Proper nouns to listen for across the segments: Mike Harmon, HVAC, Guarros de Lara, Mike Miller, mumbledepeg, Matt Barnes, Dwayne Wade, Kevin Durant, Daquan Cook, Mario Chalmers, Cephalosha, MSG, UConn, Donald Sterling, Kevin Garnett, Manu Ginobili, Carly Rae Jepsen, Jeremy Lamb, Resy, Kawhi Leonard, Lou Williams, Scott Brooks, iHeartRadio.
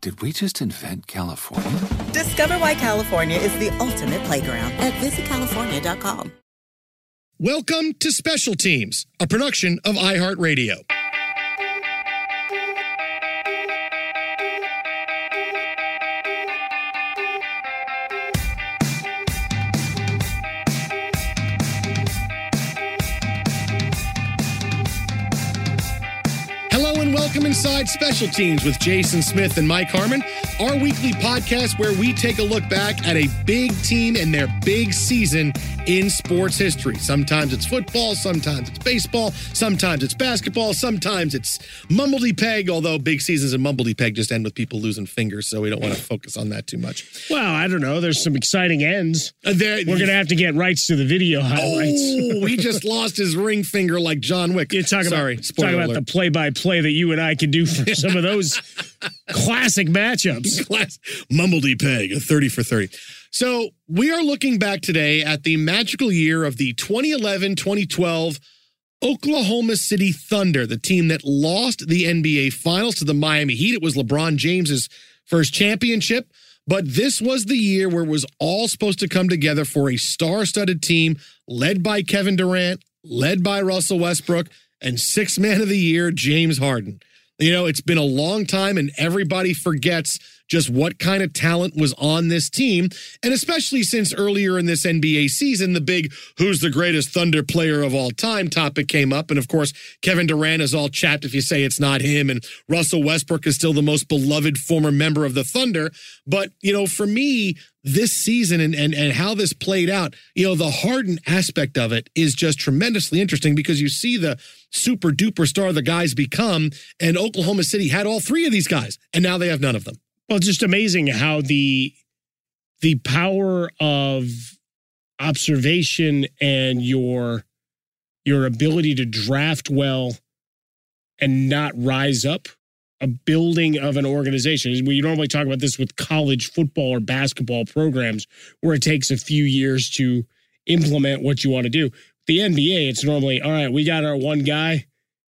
Did we just invent California? Discover why California is the ultimate playground at visitcalifornia.com. Welcome to Special Teams, a production of iHeartRadio. Welcome inside Special Teams with Jason Smith and Mike Harmon, our weekly podcast where we take a look back at a big team and their big season in sports history. Sometimes it's football, sometimes it's baseball, sometimes it's basketball, sometimes it's mumbledepeg, although big seasons in mumbledepeg just end with people losing fingers, so we don't want to focus on that too much. Well, I don't know. There's some exciting ends. We're going to have to get rights to the video highlights. Oh, he just lost his ring finger like John Wick. You're talking about the play-by-play that you and I could do for some of those classic matchups. Mumbledepeg, a 30 for 30. So we are looking back today at the magical year of the 2011-2012 Oklahoma City Thunder, the team that lost the NBA Finals to the Miami Heat. It was LeBron James's first championship, but this was the year where it was all supposed to come together for a star-studded team led by Kevin Durant, led by Russell Westbrook, and Sixth Man of the Year, James Harden. You know, it's been a long time, and everybody forgets just what kind of talent was on this team, and especially since earlier in this NBA season, the big who's the greatest Thunder player of all time topic came up, and of course, Kevin Durant is all chapped if you say it's not him, and Russell Westbrook is still the most beloved former member of the Thunder, but, you know, for me, this season and how this played out, you know, the Harden aspect of it is just tremendously interesting because you see the super-duper star the guys become, and Oklahoma City had all three of these guys, and now they have none of them. Well, it's just amazing how the power of observation and your ability to draft well and not rise up a building of an organization. We normally talk about this with college football or basketball programs where it takes a few years to implement what you want to do. The NBA, it's normally, all right, we got our one guy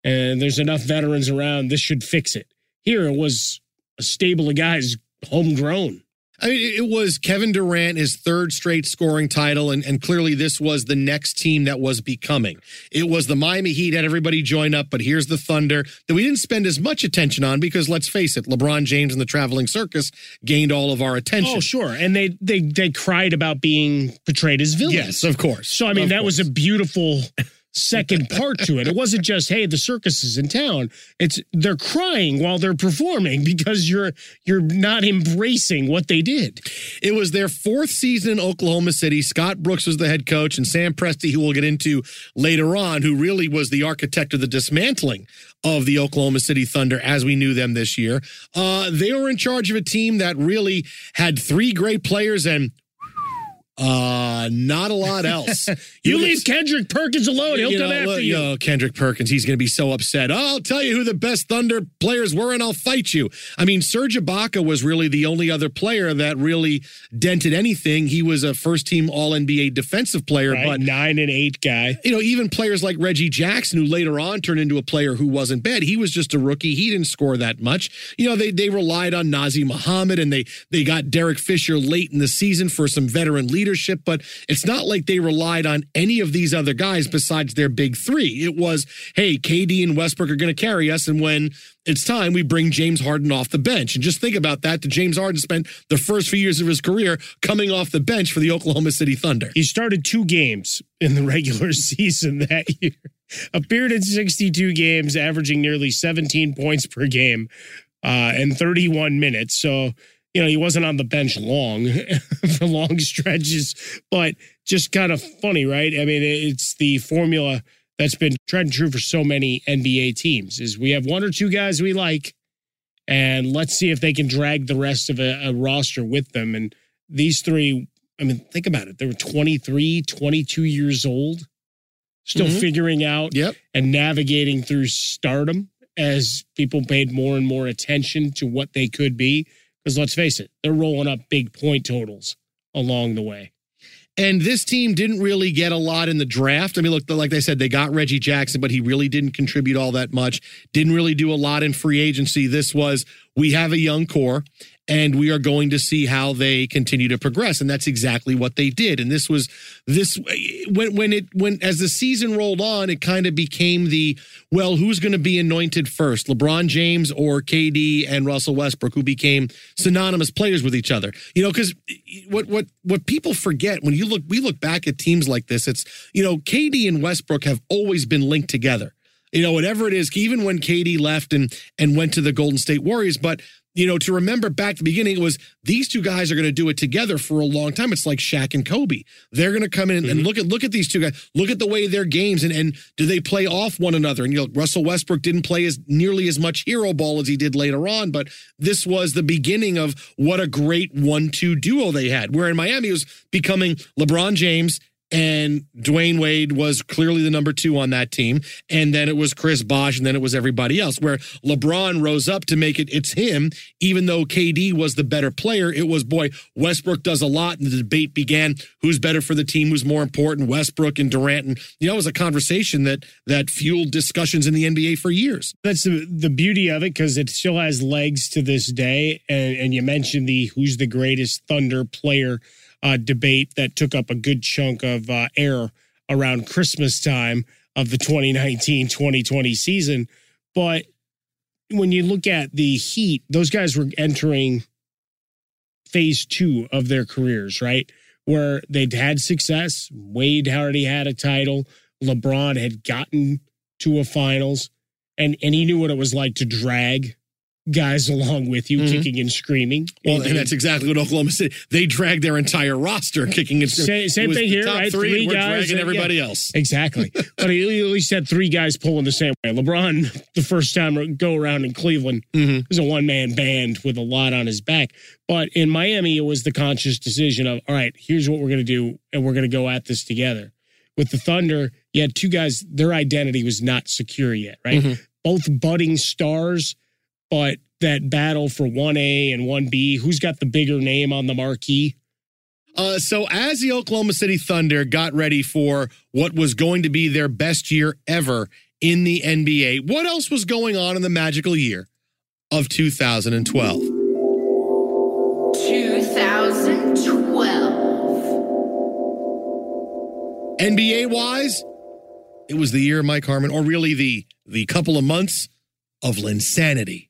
and there's enough veterans around. This should fix it. Here it was a stable of guys homegrown. I mean, it was Kevin Durant, his third straight scoring title, and clearly this was the next team that was becoming. It was the Miami Heat, had everybody join up, but here's the Thunder that we didn't spend as much attention on because, let's face it, LeBron James and the Traveling Circus gained all of our attention. Oh, sure, and they cried about being portrayed as villains. Yes, of course. So, I mean, that was a beautiful second part to it. It wasn't just, hey, the circus is in town. It's they're crying while they're performing because you're not embracing what they did. It was their fourth season in Oklahoma City. Scott Brooks was the head coach, and Sam Presti, who we'll get into later on, who really was the architect of the dismantling of the Oklahoma City Thunder as we knew them this year. They were in charge of a team that really had three great players and Not a lot else. You leave Kendrick Perkins alone. He'll come after you. Kendrick Perkins, he's going to be so upset. Oh, I'll tell you who the best Thunder players were, and I'll fight you. I mean, Serge Ibaka was really the only other player that really dented anything. He was a first-team All-NBA defensive player. Right, but 9 and 8 guy. You know, even players like Reggie Jackson, who later on turned into a player who wasn't bad. He was just a rookie. He didn't score that much. You know, they relied on Nazr Muhammad, and they got Derek Fisher late in the season for some veteran leadership, but it's not like they relied on any of these other guys besides their big three. It was, hey, KD and Westbrook are going to carry us, and when it's time, we bring James Harden off the bench. And just think about that. James Harden spent the first few years of his career coming off the bench for the Oklahoma City Thunder. He started 2 games in the regular season that year, appeared in 62 games, averaging nearly 17 points per game and 31 minutes. So, you know, he wasn't on the bench long for long stretches, but just kind of funny, right? I mean, it's the formula that's been tried and true for so many NBA teams is we have 1 or 2 guys we like, and let's see if they can drag the rest of a roster with them. And these 3, I mean, think about it. They were 23, 22 years old, still figuring out and navigating through stardom as people paid more and more attention to what they could be. Because let's face it, they're rolling up big point totals along the way. And this team didn't really get a lot in the draft. I mean, look, like they said, they got Reggie Jackson, but he really didn't contribute all that much. Didn't really do a lot in free agency. This was, we have a young core, and we are going to see how they continue to progress. And that's exactly what they did. And this was this when as the season rolled on, it kind of became the, well, who's going to be anointed first, LeBron James or KD and Russell Westbrook, who became synonymous players with each other. You know, because what people forget when we look back at teams like this, it's, you know, KD and Westbrook have always been linked together. You know, whatever it is, even when KD left and went to the Golden State Warriors, but you know, to remember back to the beginning, it was these 2 guys are going to do it together for a long time. It's like Shaq and Kobe. They're going to come in and look at these 2 guys. Look at the way their games and do they play off one another? And you know, Russell Westbrook didn't play as nearly as much hero ball as he did later on, but this was the beginning of what a great 1-2 duo they had. Where in Miami it was becoming LeBron James. And Dwayne Wade was clearly the number 2 on that team. And then it was Chris Bosh, and then it was everybody else, where LeBron rose up to make it's him. Even though KD was the better player, it was, boy, Westbrook does a lot. And the debate began, who's better for the team, who's more important, Westbrook and Durant. And, you know, it was a conversation that fueled discussions in the NBA for years. That's the beauty of it, because it still has legs to this day. And you mentioned the who's the greatest Thunder player debate that took up a good chunk of air around Christmas time of the 2019-2020 season. But when you look at the Heat, those guys were entering phase 2 of their careers, right? Where they'd had success. Wade already had a title. LeBron had gotten to a finals. And he knew what it was like to drag guys along with you, kicking and screaming. Well, and that's exactly what Oklahoma City, they dragged their entire roster kicking and screaming. Same thing here, right? 3 guys dragging everybody else. Exactly. But he at least had 3 guys pulling the same way. LeBron, the first time go around in Cleveland, was a one-man band with a lot on his back. But in Miami, it was the conscious decision of, all right, here's what we're going to do, and we're going to go at this together. With the Thunder, you had 2 guys, their identity was not secure yet, right? Both budding stars. But that battle for 1A and 1B, who's got the bigger name on the marquee? So as the Oklahoma City Thunder got ready for what was going to be their best year ever in the NBA, what else was going on in the magical year of 2012? 2012. NBA-wise, it was the year of Mike Harmon, or really the couple of months of Linsanity.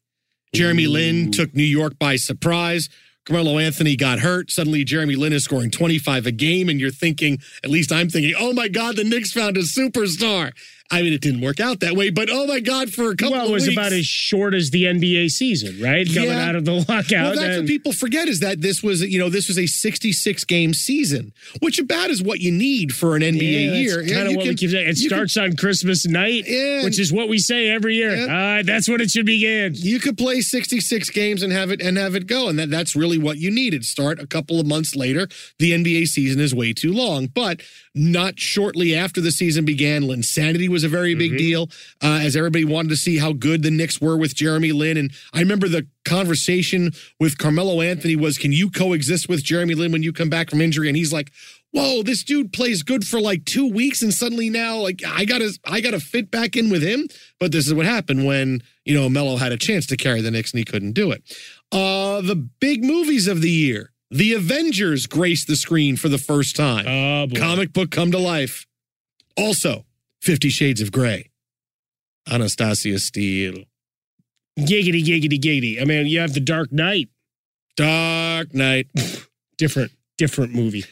Jeremy Lin took New York by surprise. Carmelo Anthony got hurt. Suddenly, Jeremy Lin is scoring 25 a game, and you're thinking, at least I'm thinking, oh my God, the Knicks found a superstar. I mean, it didn't work out that way, but oh my God, for a couple of weeks. Well, it was about as short as the NBA season, right? Yeah. Coming out of the lockout. Well, that's what people forget is that this was a 66-game season, which about is what you need for an NBA year. That's kind of what we keep saying. It starts on Christmas night, which is what we say every year. That's when it should begin. You could play 66 games and have it go, and that's really what you needed. Start a couple of months later. The NBA season is way too long, but not shortly after the season began. Linsanity was a very big deal, as everybody wanted to see how good the Knicks were with Jeremy Lin. And I remember the conversation with Carmelo Anthony was, can you coexist with Jeremy Lin when you come back from injury? And he's like, whoa, this dude plays good for like 2 weeks, and suddenly now, like, I gotta fit back in with him. But this is what happened when, Melo had a chance to carry the Knicks and he couldn't do it. The big movies of the year. The Avengers graced the screen for the first time. Oh, boy. Comic book come to life. Also, 50 Shades of Grey. Anastasia Steele. Giggity, giggity, giggity. I mean, you have The Dark Knight. Dark Knight. different movie.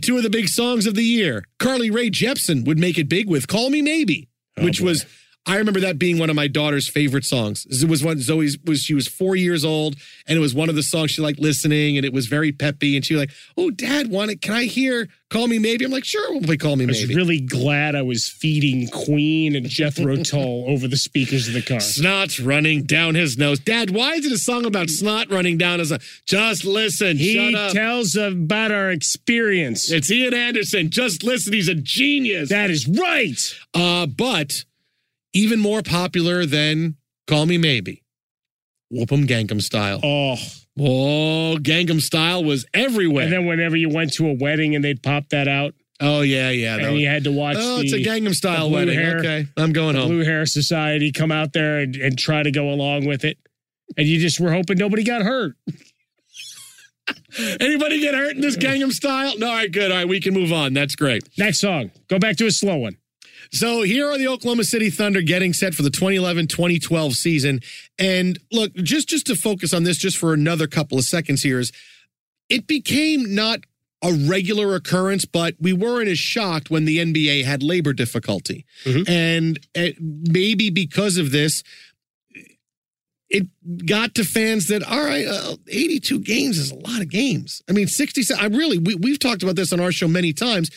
Two of the big songs of the year. Carly Rae Jepsen would make it big with Call Me Maybe, which was... I remember that being one of my daughter's favorite songs. It was when she was 4 years old, and it was one of the songs she liked listening, and it was very peppy. And she was like, "Oh, Dad, can I hear Call Me Maybe?" I'm like, "Sure, we'll play Call Me Maybe." I was really glad I was feeding Queen and Jethro Tull over the speakers of the car. Snot running down his nose. Dad, why is it a song about snot running down his nose? Just listen. Shut up. He tells about our experience. It's Ian Anderson. Just listen. He's a genius. That is right. But. Even more popular than Call Me Maybe. Whoop 'em Gangnam Style. Oh, Gangnam Style was everywhere. And then whenever you went to a wedding and they'd pop that out. Oh, yeah. And you had to watch it's a Gangnam Style wedding. Hair, okay, I'm going home. Blue Hair Society come out there and try to go along with it. And you just were hoping nobody got hurt. Anybody get hurt in this Gangnam Style? No, all right, good. All right, we can move on. That's great. Next song. Go back to a slow one. So here are the Oklahoma City Thunder getting set for the 2011-2012 season. And look, just to focus on this just for another couple of seconds here, is it became not a regular occurrence, but we weren't as shocked when the NBA had labor difficulty. Mm-hmm. And maybe because of this, it got to fans that, all right, 82 games is a lot of games. I mean, 67, we've talked about this on our show many times.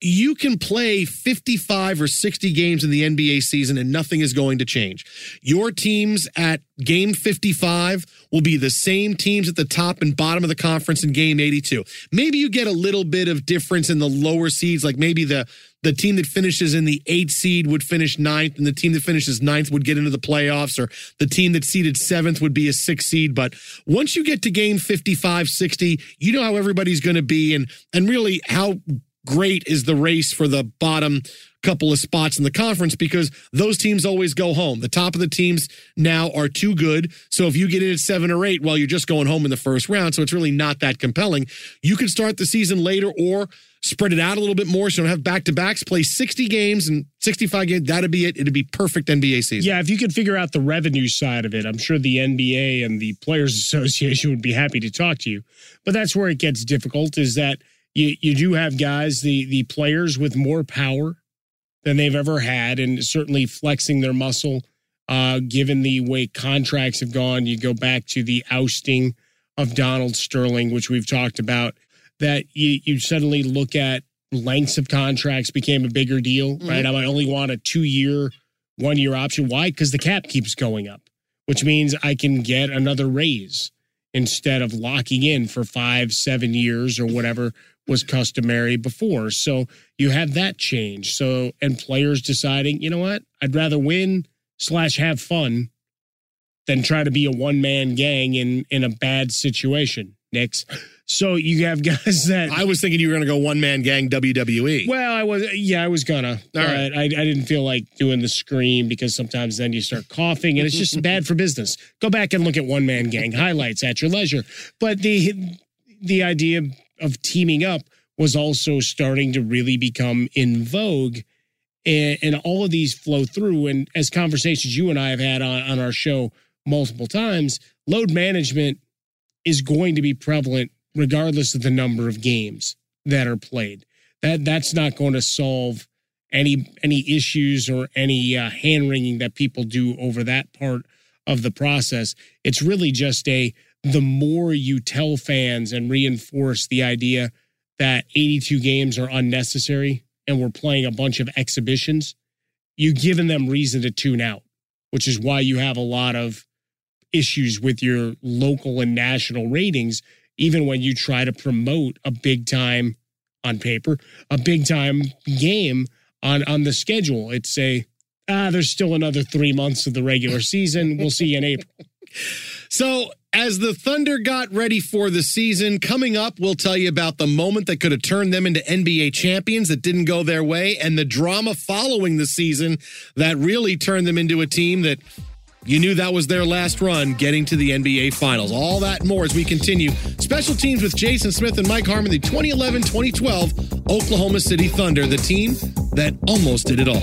You can play 55 or 60 games in the NBA season and nothing is going to change. Your teams at game 55 will be the same teams at the top and bottom of the conference in game 82. Maybe you get a little bit of difference in the lower seeds, like maybe the team that finishes in the 8th seed would finish 9th, and the team that finishes 9th would get into the playoffs, or the team that's seeded 7th would be a 6th seed. But once you get to game 55, 60, you know how everybody's going to be and really how great is the race for the bottom couple of spots in the conference, because those teams always go home. The top of the teams now are too good. So if you get in at 7 or 8, well, you're just going home in the first round. So it's really not that compelling. You can start the season later or spread it out a little bit more. So you don't have back-to-backs, play 60 games and 65 games. That'd be it. It'd be perfect NBA season. Yeah, if you could figure out the revenue side of it, I'm sure the NBA and the Players Association would be happy to talk to you. But that's where it gets difficult, is that You do have guys, the players with more power than they've ever had, and certainly flexing their muscle, given the way contracts have gone. You go back to the ousting of Donald Sterling, which we've talked about, that you suddenly look at lengths of contracts became a bigger deal, right? I might only want a 2-year, 1-year option. Why? Because the cap keeps going up, which means I can get another raise instead of locking in for 5, 7 years or whatever was customary before. So you have that change. So, and players deciding, you know what, I'd rather win/have fun than try to be a one-man gang in a bad situation, Knicks. So you have guys that... I was thinking you were going to go one-man gang WWE. Well, I was gonna. All right. I didn't feel like doing the scream, because sometimes then you start coughing and it's just bad for business. Go back and look at one-man gang highlights at your leisure. But the idea of teaming up was also starting to really become in vogue, and all of these flow through. And as conversations you and I have had on our show multiple times, load management is going to be prevalent regardless of the number of games that are played. That's not going to solve any issues or any hand-wringing that people do over that part of the process. It's really just the more you tell fans and reinforce the idea that 82 games are unnecessary and we're playing a bunch of exhibitions, you've given them reason to tune out, which is why you have a lot of issues with your local and national ratings, even when you try to promote a big time on paper, a big time game on the schedule. It's there's still another 3 months of the regular season. We'll see you in April. So as the Thunder got ready for the season, coming up, we'll tell you about the moment that could have turned them into NBA champions that didn't go their way, and the drama following the season that really turned them into a team that you knew that was their last run, getting to the NBA Finals. All that and more as we continue. Special Teams with Jason Smith and Mike Harmon, the 2011-2012 Oklahoma City Thunder, the team that almost did it all.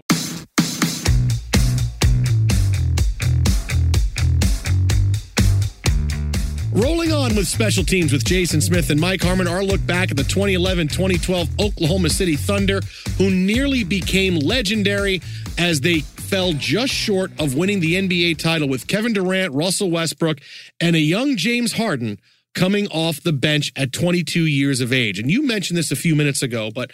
Rolling on with Special Teams with Jason Smith and Mike Harmon, our look back at the 2011-2012 Oklahoma City Thunder, who nearly became legendary as they fell just short of winning the NBA title with Kevin Durant, Russell Westbrook, and a young James Harden coming off the bench at 22 years of age. And you mentioned this a few minutes ago, but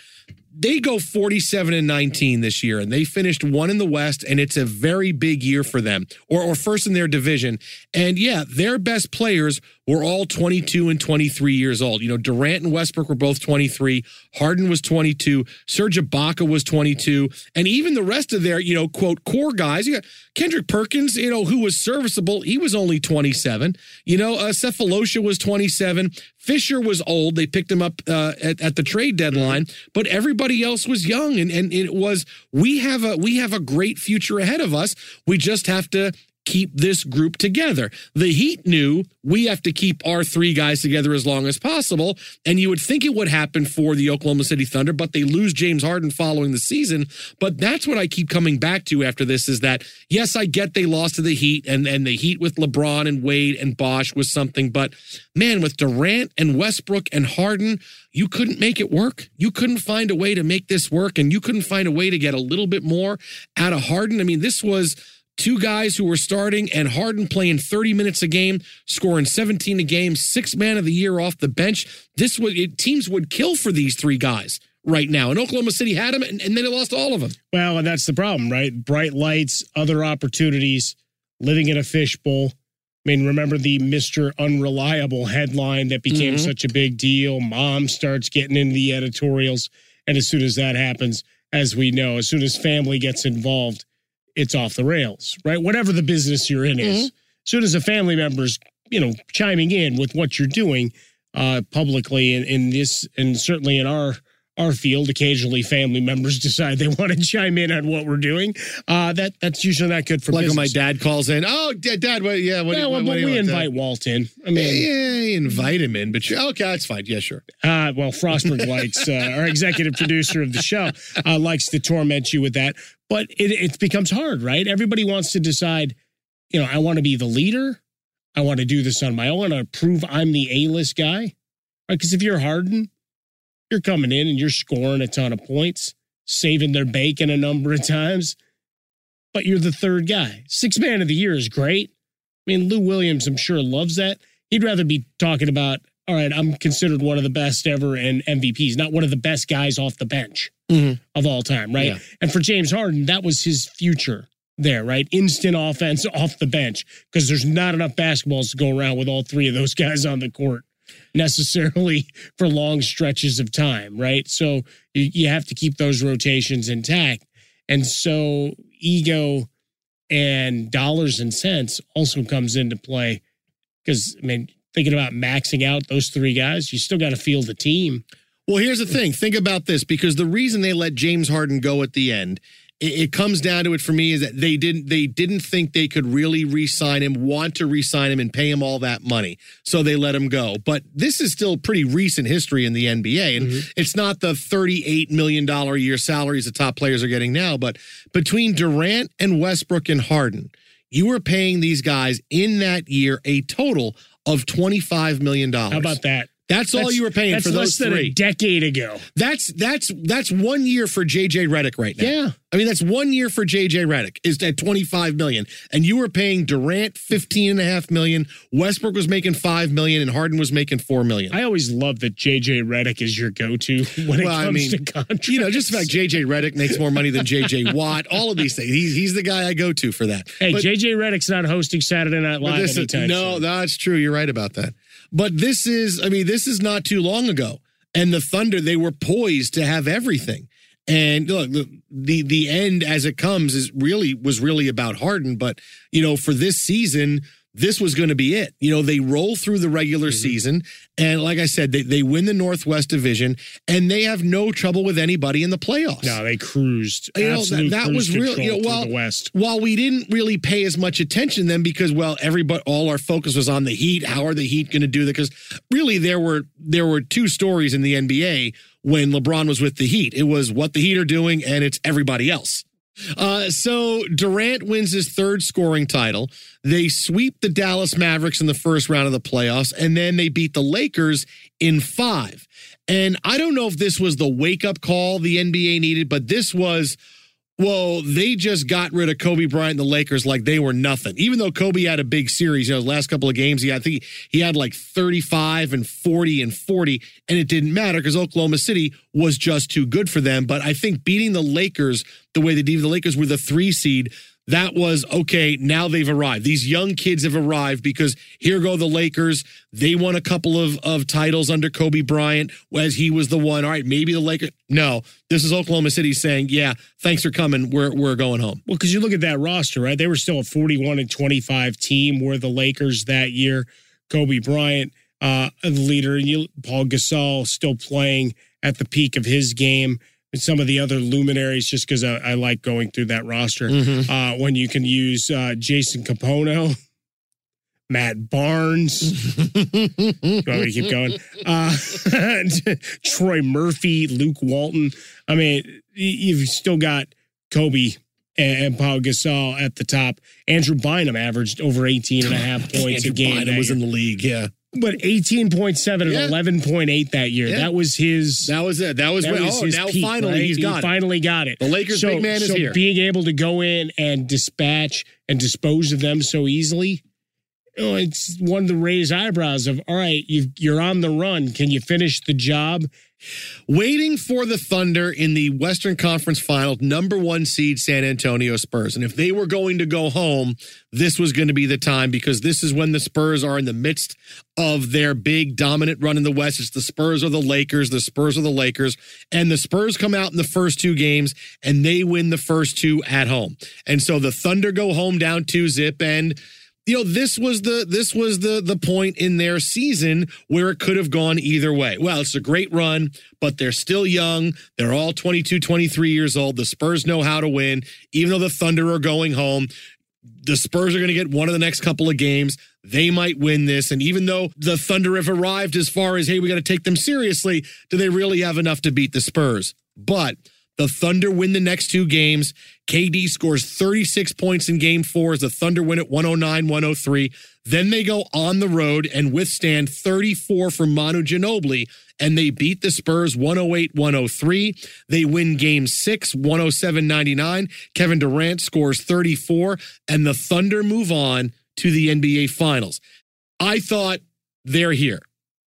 they go 47-19 this year, and they finished one in the West, and it's a very big year for them, or first in their division. And yeah, their best players were all 22 and 23 years old. You know, Durant and Westbrook were both 23. Harden was 22. Serge Ibaka was 22. And even the rest of their, quote, core guys, you got Kendrick Perkins, who was serviceable. He was only 27. Cephalosha was 27. Fisher was old. They picked him up at the trade deadline, but everybody else was young, and it was, we have a great future ahead of us. We just have to keep this group together. The Heat knew we have to keep our three guys together as long as possible, and you would think it would happen for the Oklahoma City Thunder, but they lose James Harden following the season. But that's what I keep coming back to after this, is that, yes, I get they lost to the Heat, and the Heat with LeBron and Wade and Bosh was something, but man, with Durant and Westbrook and Harden, you couldn't make it work. You couldn't find a way to make this work, and you couldn't find a way to get a little bit more out of Harden. I mean, this was two guys who were starting, and Harden playing 30 minutes a game, scoring 17 a game, sixth man of the year off the bench. Teams would kill for these three guys right now. And Oklahoma City had them, and then they lost all of them. Well, and that's the problem, right? Bright lights, other opportunities, living in a fishbowl. I mean, remember the Mr. Unreliable headline that became such a big deal? Mom starts getting into the editorials. And as soon as that happens, as we know, as soon as family gets involved, it's off the rails, right? Whatever the business you're in is. As soon as a family member's, you know, chiming in with what you're doing publicly in this, and certainly in our field, occasionally family members decide they want to chime in on what we're doing. That's usually not good for business. Like when my dad calls in, oh, Dad, what, yeah, what, no, what, well, what do you we want, invite Dad? Walt in. I mean, yeah, invite him in, but okay, that's fine. Yeah, sure. Well, Frostberg likes, our executive producer of the show, likes to torment you with that. But it becomes hard, right? Everybody wants to decide, you know, I want to be the leader. I want to do this on my own. I want to prove I'm the A-list guy. Because if you're Harden, you're coming in and you're scoring a ton of points, saving their bacon a number of times, but you're the third guy. Sixth man of the year is great. I mean, Lou Williams, I'm sure, loves that. He'd rather be talking about, all right, I'm considered one of the best ever and MVPs, not one of the best guys off the bench of all time, right? Yeah. And for James Harden, that was his future there, right? Instant offense off the bench, because there's not enough basketballs to go around with all three of those guys on the court necessarily for long stretches of time, right? So you have to keep those rotations intact. And so ego and dollars and cents also comes into play, because, I mean, thinking about maxing out those three guys, you still got to field the team. Well, here's the thing. Think about this, because the reason they let James Harden go at the end, it comes down to it for me, is that they didn't think they could really re-sign him, want to re-sign him and pay him all that money. So they let him go. But this is still pretty recent history in the NBA. And it's not the $38 million a year salaries the top players are getting now. But between Durant and Westbrook and Harden, you were paying these guys in that year a total of $25 million. How about that? That's all you were paying for those three. That's less than a decade ago. That's 1 year for J.J. Redick right now. Yeah. I mean, that's 1 year for J.J. Redick is at $25 million. And you were paying Durant $15.5 million. Westbrook was making $5 million, and Harden was making $4 million. I always love that J.J. Redick is your go-to when it comes to contracts. You know, just the fact J.J. Redick makes more money than J.J. Watt, all of these things. He's the guy I go to for that. Hey, J.J. Redick's not hosting Saturday Night Live anytime soon. No, that's true. You're right about that. But this is not too long ago. And the Thunder, they were poised to have everything. And look, the end as it comes was really about Harden. But, you know, for this season, this was going to be it. You know, they roll through the regular season. And like I said, they win the Northwest Division, and they have no trouble with anybody in the playoffs. No, they cruised. You know, that was real. You know, while we didn't really pay as much attention then, because, well, all our focus was on the Heat. How are the Heat going to do that? Because really there were two stories in the NBA when LeBron was with the Heat. It was what the Heat are doing, and it's everybody else. So Durant wins his third scoring title. They sweep the Dallas Mavericks in the first round of the playoffs, and then they beat the Lakers in 5. And I don't know if this was the wake-up call the NBA needed, but this was, well, they just got rid of Kobe Bryant and the Lakers like they were nothing. Even though Kobe had a big series, you know, the last couple of games, I think he had like 35 and 40 and 40, and it didn't matter because Oklahoma City was just too good for them. But I think beating the Lakers the way they did, the Lakers were the 3 seed, that was, okay, now they've arrived. These young kids have arrived, because here go the Lakers. They won a couple of titles under Kobe Bryant as he was the one. All right, maybe the Lakers. No, this is Oklahoma City saying, yeah, thanks for coming. We're going home. Well, because you look at that roster, right? They were still a 41-25 team, where the Lakers that year, Kobe Bryant, the leader, and Paul Gasol still playing at the peak of his game. And some of the other luminaries, just because I like going through that roster. When you can use Jason Capono, Matt Barnes. You want me to keep going? Troy Murphy, Luke Walton. I mean, you've still got Kobe and Paul Gasol at the top. Andrew Bynum averaged over 18 and a half points a game. Bynum was in the league, yeah. But 18.7 and 11.8 that year. Yeah. That was his. That was it. That was his peak, finally right? He finally got it. The Lakers' big man is here. So being able to go in and dispatch and dispose of them so easily, it's one to raise eyebrows of, all right, you're on the run. Can you finish the job? Waiting for the Thunder in the Western Conference Final, #1 seed San Antonio Spurs. And if they were going to go home, this was going to be the time, because this is when the Spurs are in the midst of their big dominant run in the West. It's the Spurs or the Lakers, And the Spurs come out in the first two games and they win the first two at home. And so the Thunder go home down 2-0 and this was the point in their season where it could have gone either way. Well, it's a great run, but they're still young. They're all 22, 23 years old. The Spurs know how to win. Even though the Thunder are going home, the Spurs are going to get one of the next couple of games. They might win this. And even though the Thunder have arrived as far as, hey, we got to take them seriously, do they really have enough to beat the Spurs? But the Thunder win the next two games. KD scores 36 points in game four as the Thunder win at 109-103. Then they go on the road and withstand 34 from Manu Ginobili, and they beat the Spurs 108-103. They win game six, 107-99. Kevin Durant scores 34, and the Thunder move on to the NBA Finals. I thought, they're here.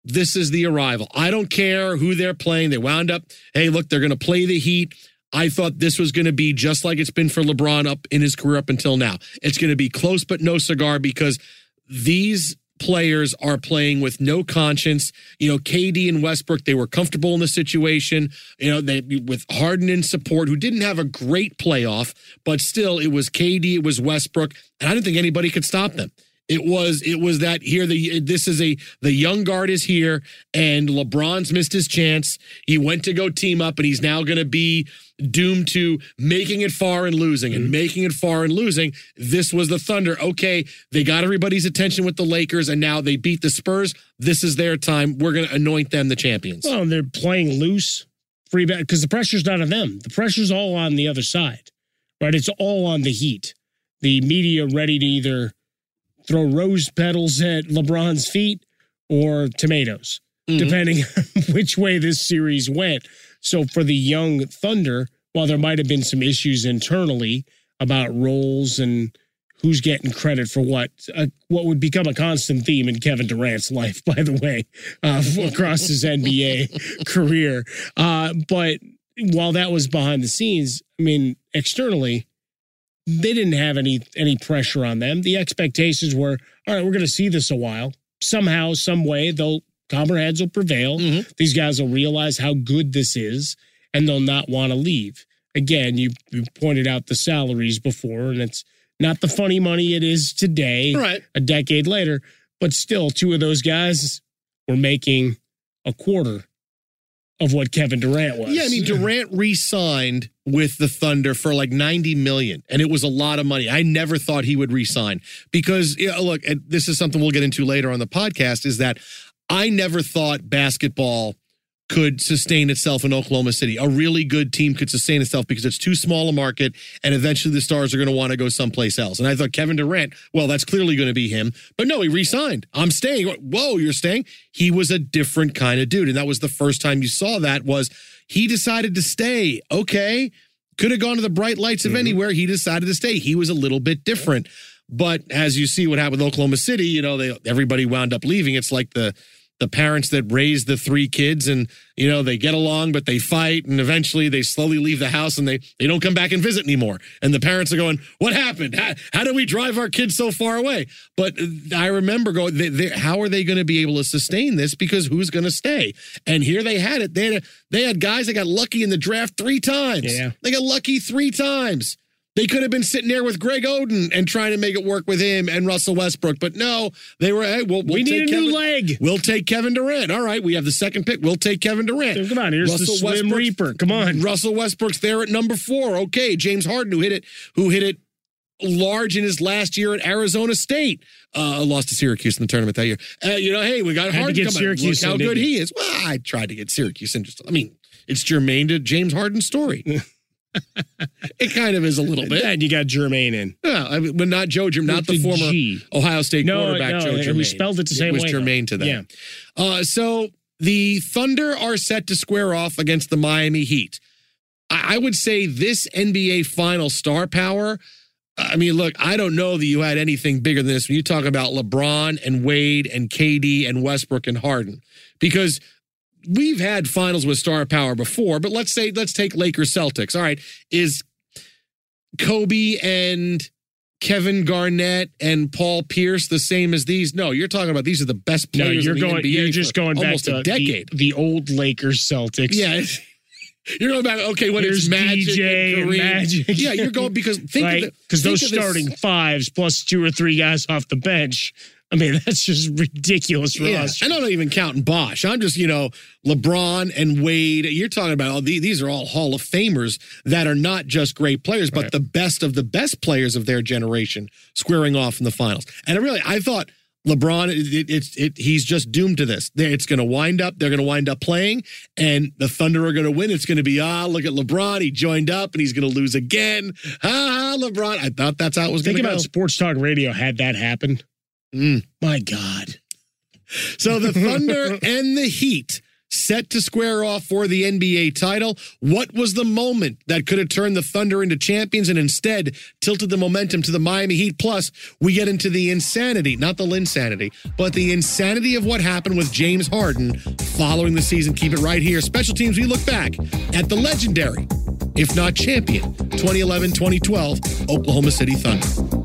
This is the arrival. I don't care who they're playing. They wound up, hey, look, they're going to play the Heat. I thought this was going to be just like it's been for LeBron up in his career up until now. It's going to be close but no cigar, because these players are playing with no conscience. You know, KD and Westbrook, they were comfortable in the situation. You know, they with Harden in support, who didn't have a great playoff, but still it was KD, it was Westbrook, and I didn't think anybody could stop them. It was that here, the young guard is here, and LeBron's missed his chance. He went to go team up, and he's now going to be doomed to making it far and losing and making it far and losing. This was the Thunder. Okay, they got everybody's attention with the Lakers, and now they beat the Spurs. This is their time. We're going to anoint them the champions. Well, they're playing loose, free back, because the pressure's not on them. The pressure's all on the other side, right? It's all on the Heat. The media ready to either throw rose petals at LeBron's feet or tomatoes, depending on which way this series went. So for the young Thunder, while there might have been some issues internally about roles and who's getting credit for what would become a constant theme in Kevin Durant's life, by the way, across his NBA career. But while that was behind the scenes, I mean, externally, they didn't have any pressure on them. The expectations were, all right, we're going to see this a while. Somehow, some way, they'll calmer heads will prevail. Mm-hmm. These guys will realize how good this is, and they'll not want to leave. Again, you pointed out the salaries before, and it's not the funny money it is today, right, a decade later, but still, two of those guys were making a quarter of what Kevin Durant was. Yeah, I mean, Durant re-signed with the Thunder for like $90 million, and it was a lot of money. I never thought he would re-sign, because, you know, look, and this is something we'll get into later on the podcast, is that I never thought basketball could sustain itself in Oklahoma City. A really good team could sustain itself because it's too small a market, and eventually the stars are going to want to go someplace else. And I thought Kevin Durant, well, that's clearly going to be him. But no, he re-signed. I'm staying. Whoa, you're staying? He was a different kind of dude. And that was the first time you saw that, was he decided to stay. Okay, could have gone to the bright lights of anywhere. He decided to stay. He was a little bit different. But as you see what happened with Oklahoma City, you know, everybody wound up leaving. It's like the parents that raise the three kids, and, you know, they get along, but they fight, and eventually they slowly leave the house, and they don't come back and visit anymore. And the parents are going, what happened? How do we drive our kids so far away? But I remember going, how are they going to be able to sustain this? Because who's going to stay? And here they had it. They had guys that got lucky in the draft 3 times. Yeah. They got lucky 3 times. They could have been sitting there with Greg Oden and trying to make it work with him and Russell Westbrook. But no, they were, hey, we need a new leg. We'll take Kevin Durant. All right, we have the second pick. We'll take Kevin Durant. Come on, here's the Slim Reaper. Come on. Russell Westbrook's there at #4. Okay, James Harden, who hit it large in his last year at Arizona State. Lost to Syracuse in the tournament that year. You know, hey, we got Harden. Look how good he is. Well, I tried to get Syracuse interested. I mean, it's germane to James Harden's story. It kind of is a little bit. And you got Jermaine in. Yeah, I mean, but not Joe Jermaine, not the former G. Ohio State quarterback Joe Jermaine. We spelled it the same way. It was Jermaine to that. Yeah. So the Thunder are set to square off against the Miami Heat. I would say this NBA final star power I mean, look, I don't know that you had anything bigger than this when you talk about LeBron and Wade and KD and Westbrook and Harden, because we've had finals with star power before, but let's take Lakers Celtics. All right. Is Kobe and Kevin Garnett and Paul Pierce the same as these? No, you're talking about these are the best players in the NBA. You're just going back to a decade. The old Lakers Celtics. Yeah. You're going back, okay, when it's Magic DJ and Magic. Yeah, you're going because think right? of because those starting fives plus two or three guys off the bench. I mean, that's just ridiculous for us. And I'm not even counting Bosh. I'm just, LeBron and Wade. You're talking about all these are all Hall of Famers that are not just great players, but the best of the best players of their generation squaring off in the finals. And I thought LeBron, he's just doomed to this. It's going to wind up. They're going to wind up playing, and the Thunder are going to win. It's going to be, look at LeBron. He joined up, and he's going to lose again. LeBron. I thought that's how it was going to go. Think about Sports Talk Radio had that happen. My God. So the Thunder and the Heat set to square off for the NBA title. What was the moment that could have turned the Thunder into champions and instead tilted the momentum to the Miami Heat? Plus, we get into the insanity, not the Linsanity, but the insanity of what happened with James Harden following the season. Keep it right here. Special teams, we look back at the legendary, if not champion, 2011-2012 Oklahoma City Thunder.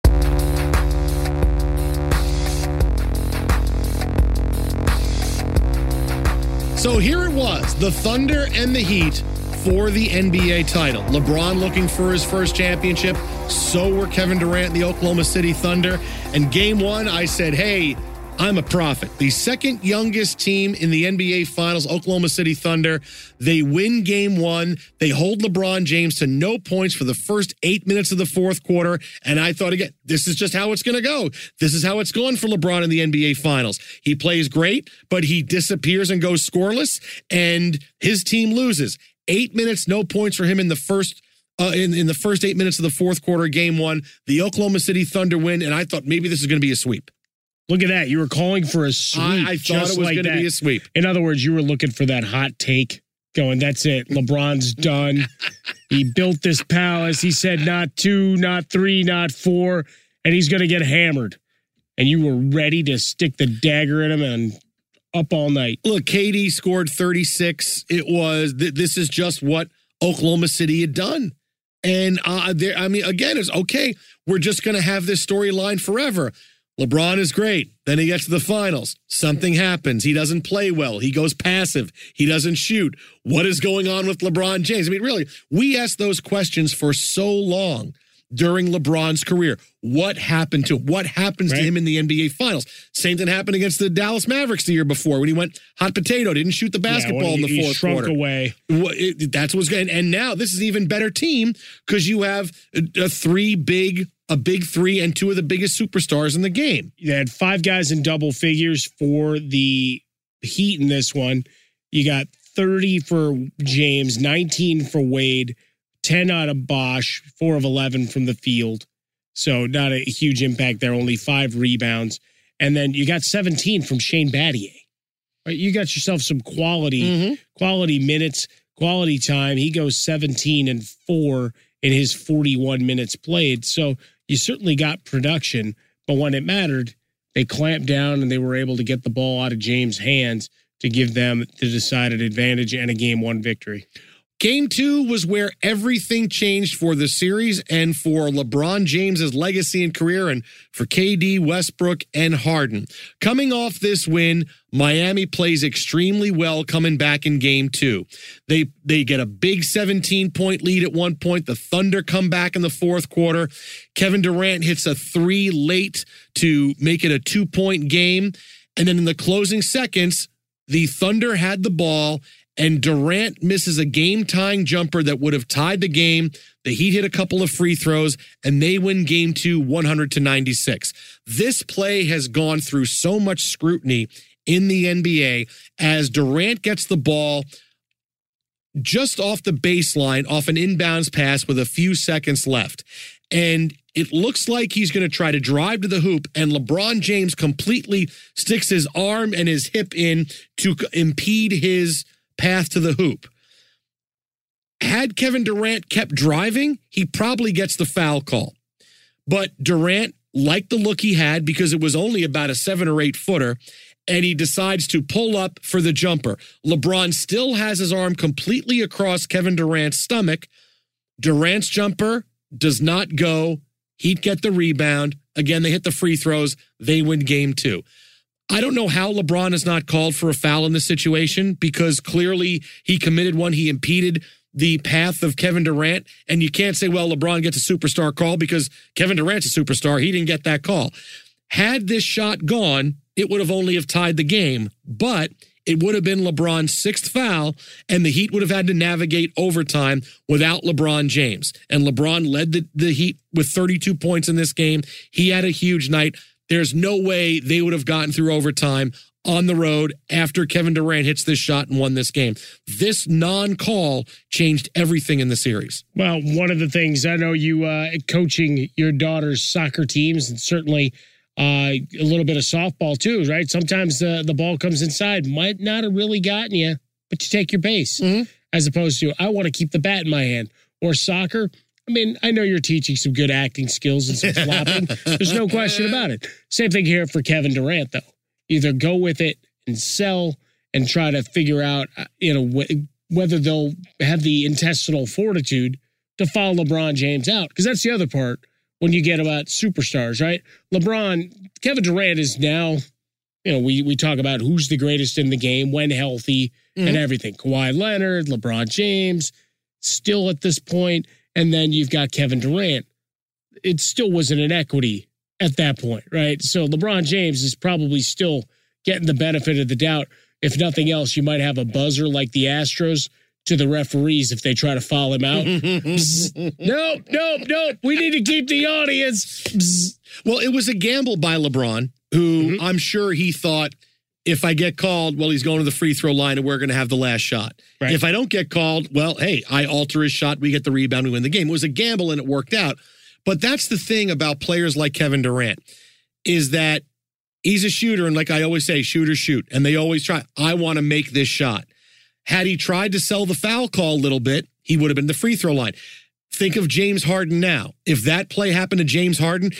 So here it was, the Thunder and the Heat for the NBA title. LeBron looking for his first championship. So were Kevin Durant and the Oklahoma City Thunder. And game one, I said, hey, I'm a prophet. The second youngest team in the NBA Finals, Oklahoma City Thunder. They win game one. They hold LeBron James to no points for the first 8 minutes of the fourth quarter. And I thought, again, this is just how it's going to go. This is how it's gone for LeBron in the NBA Finals. He plays great, but he disappears and goes scoreless, and his team loses. 8 minutes, no points for him in the first in the first 8 minutes of the fourth quarter, game one. The Oklahoma City Thunder win, and I thought maybe this is going to be a sweep. Look at that. You were calling for a sweep. I thought it was like going to be a sweep. In other words, you were looking for that hot take going, that's it. LeBron's done. He built this palace. He said not two, not three, not four, and he's going to get hammered. And you were ready to stick the dagger in him and up all night. Look, KD scored 36. This is just what Oklahoma City had done. And, again, it's okay. We're just going to have this storyline forever. LeBron is great. Then he gets to the finals. Something happens. He doesn't play well. He goes passive. He doesn't shoot. What is going on with LeBron James? I mean, really, we asked those questions for so long during LeBron's career. What happened to him? What happens to him in the NBA Finals? Same thing happened against the Dallas Mavericks the year before when he went hot potato, didn't shoot the basketball in the fourth quarter. Shrunk away. That's what's going. And now this is an even better team because you have a big three and two of the biggest superstars in the game. They had five guys in double figures for the Heat in this one. You got 30 for James, 19 for Wade, 10 out of Bosh, 4 of 11 from the field. So not a huge impact there, only 5 rebounds. And then you got 17 from Shane Battier. Right, you got yourself some quality minutes, quality time. He goes 17 and 4 in his 41 minutes played. So you certainly got production, but when it mattered, they clamped down and they were able to get the ball out of James' hands to give them the decided advantage and a game one victory. Game two was where everything changed for the series and for LeBron James' legacy and career and for KD, Westbrook, and Harden. Coming off this win, Miami plays extremely well coming back in game two. They get a big 17-point lead at one point. The Thunder come back in the fourth quarter. Kevin Durant hits a three late to make it a 2-point game. And then in the closing seconds, the Thunder had the ball and Durant misses a game-tying jumper that would have tied the game. The Heat hit a couple of free throws, and they win game two, 100-96. This play has gone through so much scrutiny in the NBA as Durant gets the ball just off the baseline, off an inbounds pass with a few seconds left. And it looks like he's going to try to drive to the hoop, and LeBron James completely sticks his arm and his hip in to impede his path to the hoop. Had Kevin Durant kept driving, he probably gets the foul call. But Durant liked the look he had because it was only about a 7 or 8 footer, and he decides to pull up for the jumper. LeBron still has his arm completely across Kevin Durant's stomach. Durant's jumper does not go. He'd get the rebound. Again, they hit the free throws. They win game two. I don't know how LeBron is not called for a foul in this situation because clearly he committed one. He impeded the path of Kevin Durant. And you can't say, well, LeBron gets a superstar call because Kevin Durant's a superstar. He didn't get that call. Had this shot gone, it would have only have tied the game, but it would have been LeBron's 6th foul, and the Heat would have had to navigate overtime without LeBron James. And LeBron led the Heat with 32 points in this game. He had a huge night. There's no way they would have gotten through overtime on the road after Kevin Durant hits this shot and won this game. This non-call changed everything in the series. Well, one of the things, I know you coaching your daughter's soccer teams, and certainly a little bit of softball too, right? Sometimes the ball comes inside, might not have really gotten you, but you take your base as opposed to, I want to keep the bat in my hand. Or soccer, I mean, I know you're teaching some good acting skills and some flopping. There's no question about it. Same thing here for Kevin Durant, though. Either go with it and sell and try to figure out, you know, whether they'll have the intestinal fortitude to follow LeBron James out. Because that's the other part. When you get about superstars, right? LeBron, Kevin Durant is now, you know, we talk about who's the greatest in the game, when healthy, and everything. Kawhi Leonard, LeBron James, still at this point. And then you've got Kevin Durant. It still was an inequity at that point, right? So LeBron James is probably still getting the benefit of the doubt. If nothing else, you might have a buzzer like the Astros to the referees if they try to foul him out. Nope. We need to keep the audience. Well, it was a gamble by LeBron, who I'm sure he thought, if I get called, well, he's going to the free throw line and we're going to have the last shot. Right. If I don't get called, well, hey, I alter his shot. We get the rebound. We win the game. It was a gamble and it worked out. But that's the thing about players like Kevin Durant is that he's a shooter. And like I always say, shooters shoot. And they always try. I want to make this shot. Had he tried to sell the foul call a little bit, he would have been the free throw line. Think of James Harden now. If that play happened to James Harden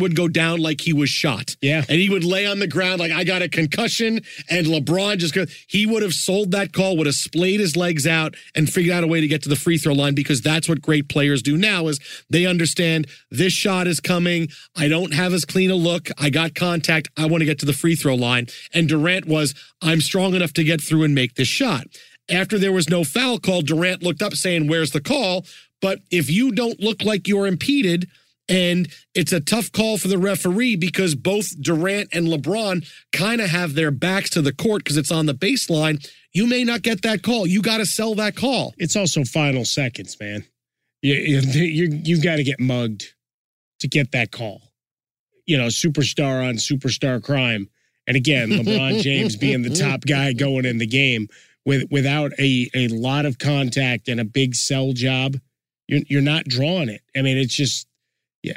would go down like he was shot. Yeah. And he would lay on the ground like, I got a concussion, and LeBron just go. He would have sold that call, would have splayed his legs out, and figured out a way to get to the free throw line, because that's what great players do now is they understand this shot is coming. I don't have as clean a look. I got contact. I want to get to the free throw line. And Durant was, I'm strong enough to get through and make this shot. After there was no foul call, Durant looked up saying, where's the call? But if you don't look like you're impeded, and it's a tough call for the referee because both Durant and LeBron kind of have their backs to the court because it's on the baseline, you may not get that call. You got to sell that call. It's also final seconds, man. You've got to get mugged to get that call. You know, superstar on superstar crime. And again, LeBron James being the top guy going in the game. Without a lot of contact and a big sell job, you're not drawing it. I mean, it's just,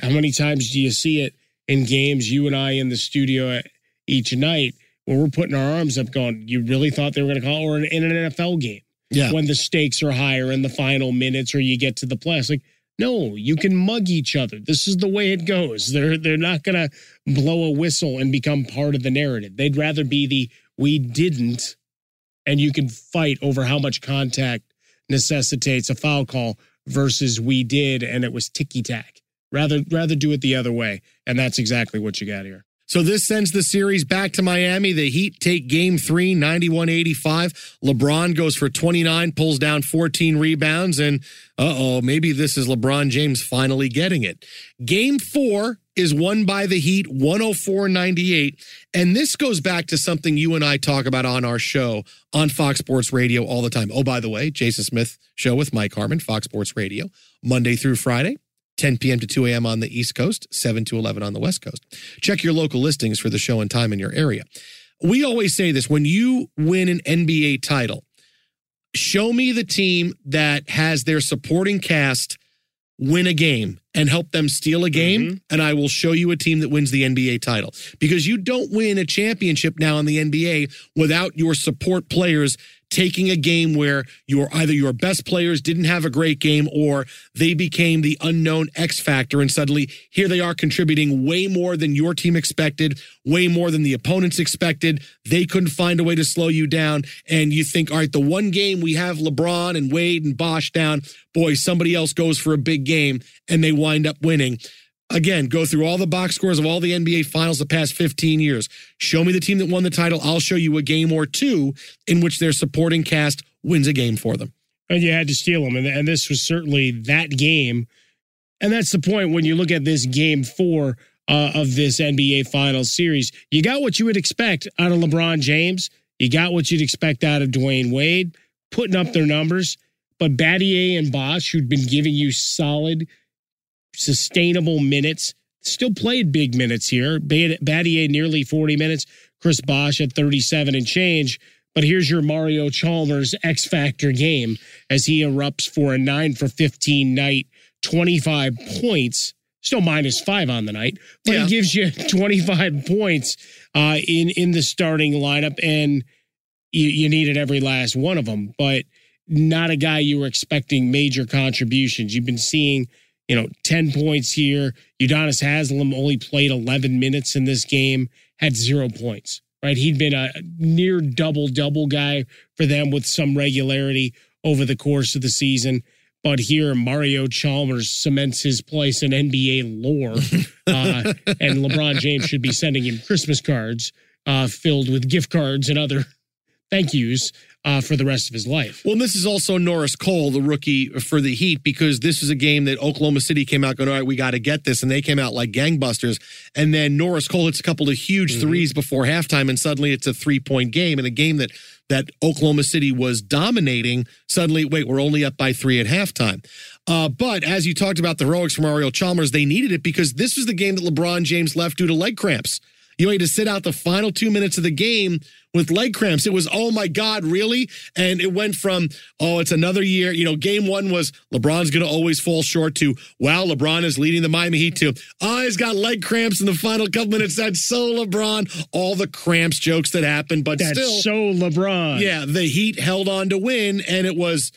how many times do you see it in games, you and I in the studio each night, where we're putting our arms up going, you really thought they were going to call? Or in an NFL game, when the stakes are higher in the final minutes or you get to the playoffs. Like, no, you can mug each other. This is the way it goes. They're not going to blow a whistle and become part of the narrative. They'd rather be the we didn't. And you can fight over how much contact necessitates a foul call versus we did and it was ticky-tack. Rather do it the other way. And that's exactly what you got here. So this sends the series back to Miami. The Heat take Game 3, 91-85. LeBron goes for 29, pulls down 14 rebounds, and maybe this is LeBron James finally getting it. Game 4 is won by the Heat, 104-98. And this goes back to something you and I talk about on our show on Fox Sports Radio all the time. Oh, by the way, Jason Smith show with Mike Harmon, Fox Sports Radio, Monday through Friday. 10 p.m. to 2 a.m. on the East Coast, 7 to 11 on the West Coast. Check your local listings for the show and time in your area. We always say this, when you win an NBA title, show me the team that has their supporting cast win a game and help them steal a game, and I will show you a team that wins the NBA title. Because you don't win a championship now in the NBA without your support players taking a game where either your best players didn't have a great game or they became the unknown X factor, and suddenly here they are contributing way more than your team expected, way more than the opponents expected. They couldn't find a way to slow you down, and you think, all right, the one game we have LeBron and Wade and Bosh down, boy, somebody else goes for a big game, and they wind up winning. Again, go through all the box scores of all the NBA finals the past 15 years. Show me the team that won the title. I'll show you a game or two in which their supporting cast wins a game for them. And you had to steal them. And this was certainly that game. And that's the point when you look at this game four of this NBA finals series. You got what you would expect out of LeBron James. You got what you'd expect out of Dwayne Wade, putting up their numbers. But Battier and Bosh, who'd been giving you solid, sustainable minutes, still played big minutes here. Battier nearly 40 minutes. Chris Bosh at 37 and change. But here's your Mario Chalmers X-Factor game as he erupts for a 9-for-15 night, 25 points. Still -5 on the night. But he gives you 25 points in the starting lineup. And you needed every last one of them. But not a guy you were expecting major contributions. You've been seeing 10 points here. Udonis Haslem only played 11 minutes in this game, had 0 points, right? He'd been a near double-double guy for them with some regularity over the course of the season. But here, Mario Chalmers cements his place in NBA lore, and LeBron James should be sending him Christmas cards filled with gift cards and other thank yous for the rest of his life. Well, this is also Norris Cole, the rookie for the Heat, because this is a game that Oklahoma City came out going, all right, we got to get this. And they came out like gangbusters. And then Norris Cole hits a couple of huge threes before halftime, and suddenly it's a three-point game. And a game that Oklahoma City was dominating, suddenly, wait, we're only up by 3 at halftime. But as you talked about the heroics from Mario Chalmers, they needed it because this was the game that LeBron James left due to leg cramps. You had to sit out the final 2 minutes of the game with leg cramps. It was, oh my God, really? And it went from, oh, it's another year. Game one was LeBron's going to always fall short to, wow, LeBron is leading the Miami Heat to, oh, he's got leg cramps in the final couple minutes. That's so LeBron. All the cramps jokes that happened, but that's still. That's so LeBron. Yeah, the Heat held on to win, and it was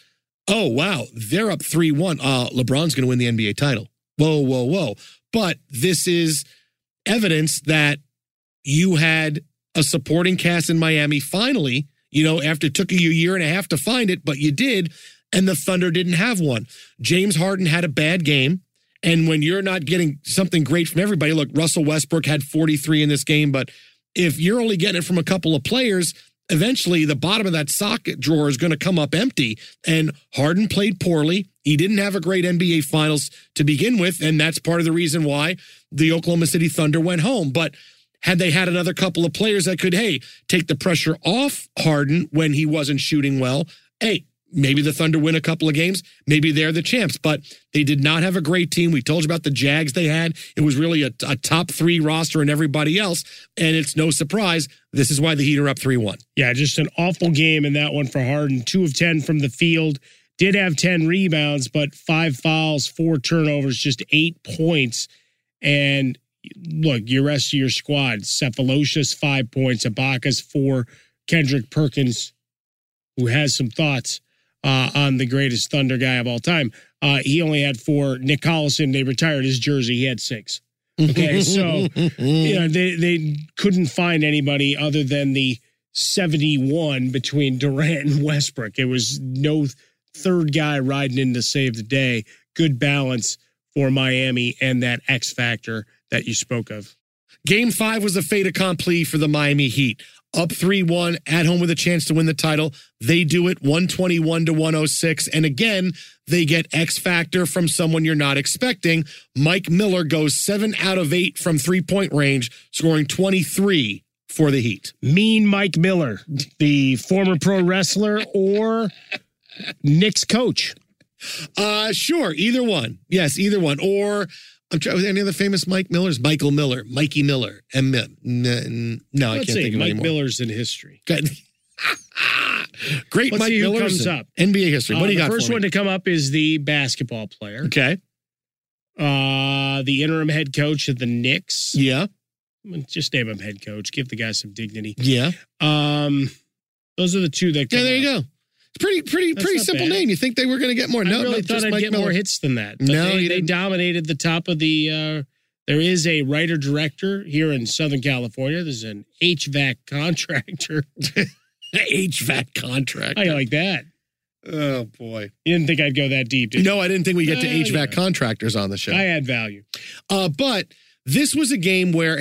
oh, wow, they're up 3-1. LeBron's going to win the NBA title. Whoa, whoa, whoa. But this is evidence that you had a supporting cast in Miami finally, you know, after it took you a year and a half to find it, but you did, and the Thunder didn't have one. James Harden had a bad game, and when you're not getting something great from everybody, look, Russell Westbrook had 43 in this game, but if you're only getting it from a couple of players, eventually the bottom of that socket drawer is going to come up empty, and Harden played poorly. He didn't have a great NBA Finals to begin with, and that's part of the reason why the Oklahoma City Thunder went home. But had they had another couple of players that could, hey, take the pressure off Harden when he wasn't shooting well, hey, maybe the Thunder win a couple of games. Maybe they're the champs, but they did not have a great team. We told you about the Jags they had. It was really a top three roster and everybody else, and it's no surprise. This is why the Heat are up 3-1. Yeah, just an awful game in that one for Harden. 2 of 10 from the field. Did have 10 rebounds, but 5 fouls, 4 turnovers, just 8 points. And look, your rest of your squad, Cephalosha's 5 points, Ibaka's 4, Kendrick Perkins, who has some thoughts on the greatest Thunder guy of all time. He only had 4. Nick Collison, they retired his jersey. He had 6. Okay, so you know, they couldn't find anybody other than the 71 between Durant and Westbrook. It was no third guy riding in to save the day. Good balance for Miami and that X factor that you spoke of. Game 5 was a fait accompli for the Miami Heat. Up 3-1, at home with a chance to win the title. They do it 121-106. And again, they get X factor from someone you're not expecting. Mike Miller goes 7 out of 8 from three-point range, scoring 23 for the Heat. Mean Mike Miller, the former pro wrestler or Knicks coach. Sure, either one. Yes, either one. Or any other famous Mike Millers? Michael Miller, Mikey Miller, No, I can't think of Mike anymore. Miller's in history. Great. Let's Mike Miller comes up. NBA history. What do you got? The first one to come up is the basketball player. Okay. The interim head coach of the Knicks. Yeah. Just name him head coach. Give the guy some dignity. Yeah. Those are the two that. Yeah, there you go. Pretty simple bad name. You think they were going to get more? No, I really thought I'd get more hits than that. No, they dominated the top of the. There is a writer director here in Southern California. There's an HVAC contractor. HVAC contractor. I like that. Oh boy! You didn't think I'd go that deep, did you? No, I didn't think we'd get to HVAC contractors on the show. I add value, but this was a game where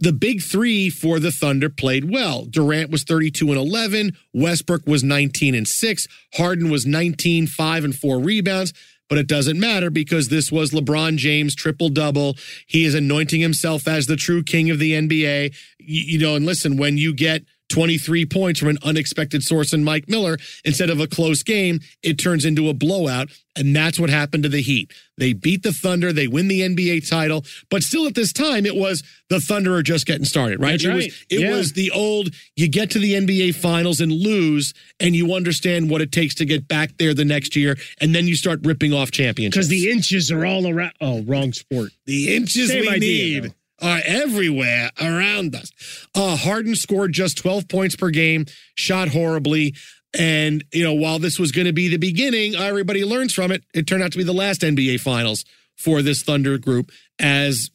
the big three for the Thunder played well. Durant was 32-11. Westbrook was 19-6. Harden was 19, 5, and 4 rebounds. But it doesn't matter because this was LeBron James' triple-double. He is anointing himself as the true king of the NBA. You know, and listen, when you get 23 points from an unexpected source in Mike Miller, instead of a close game, it turns into a blowout, and that's what happened to the Heat. They beat the Thunder, they win the NBA title, but still at this time, it was the Thunder are just getting started, right? That's right. It was the old, you get to the NBA Finals and lose, and you understand what it takes to get back there the next year, and then you start ripping off championships. Because the inches are all around. Oh, wrong sport. The inches Same we idea, need. Though. Are everywhere around us. Harden scored just 12 points per game, shot horribly, and, you know, while this was going to be the beginning, everybody learns from it. It turned out to be the last NBA Finals for this Thunder group as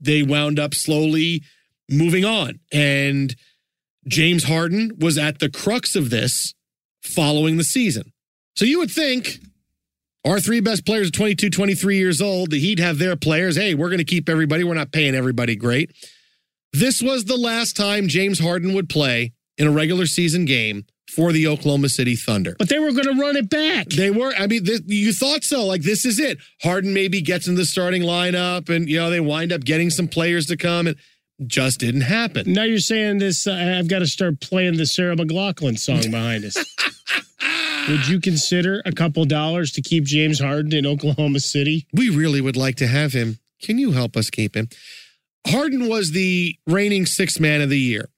they wound up slowly moving on. And James Harden was at the crux of this following the season. So you would think our 3 best players are 22, 23 years old. The Heat have their players. Hey, we're going to keep everybody. We're not paying everybody great. This was the last time James Harden would play in a regular season game for the Oklahoma City Thunder. But they were going to run it back. They were. I mean, you thought so. Like, this is it. Harden maybe gets in the starting lineup, and, you know, they wind up getting some players to come, and just didn't happen. Now you're saying this, I've got to start playing the Sarah McLachlan song behind us. Would you consider a couple dollars to keep James Harden in Oklahoma City? We really would like to have him. Can you help us keep him? Harden was the reigning sixth man of the year.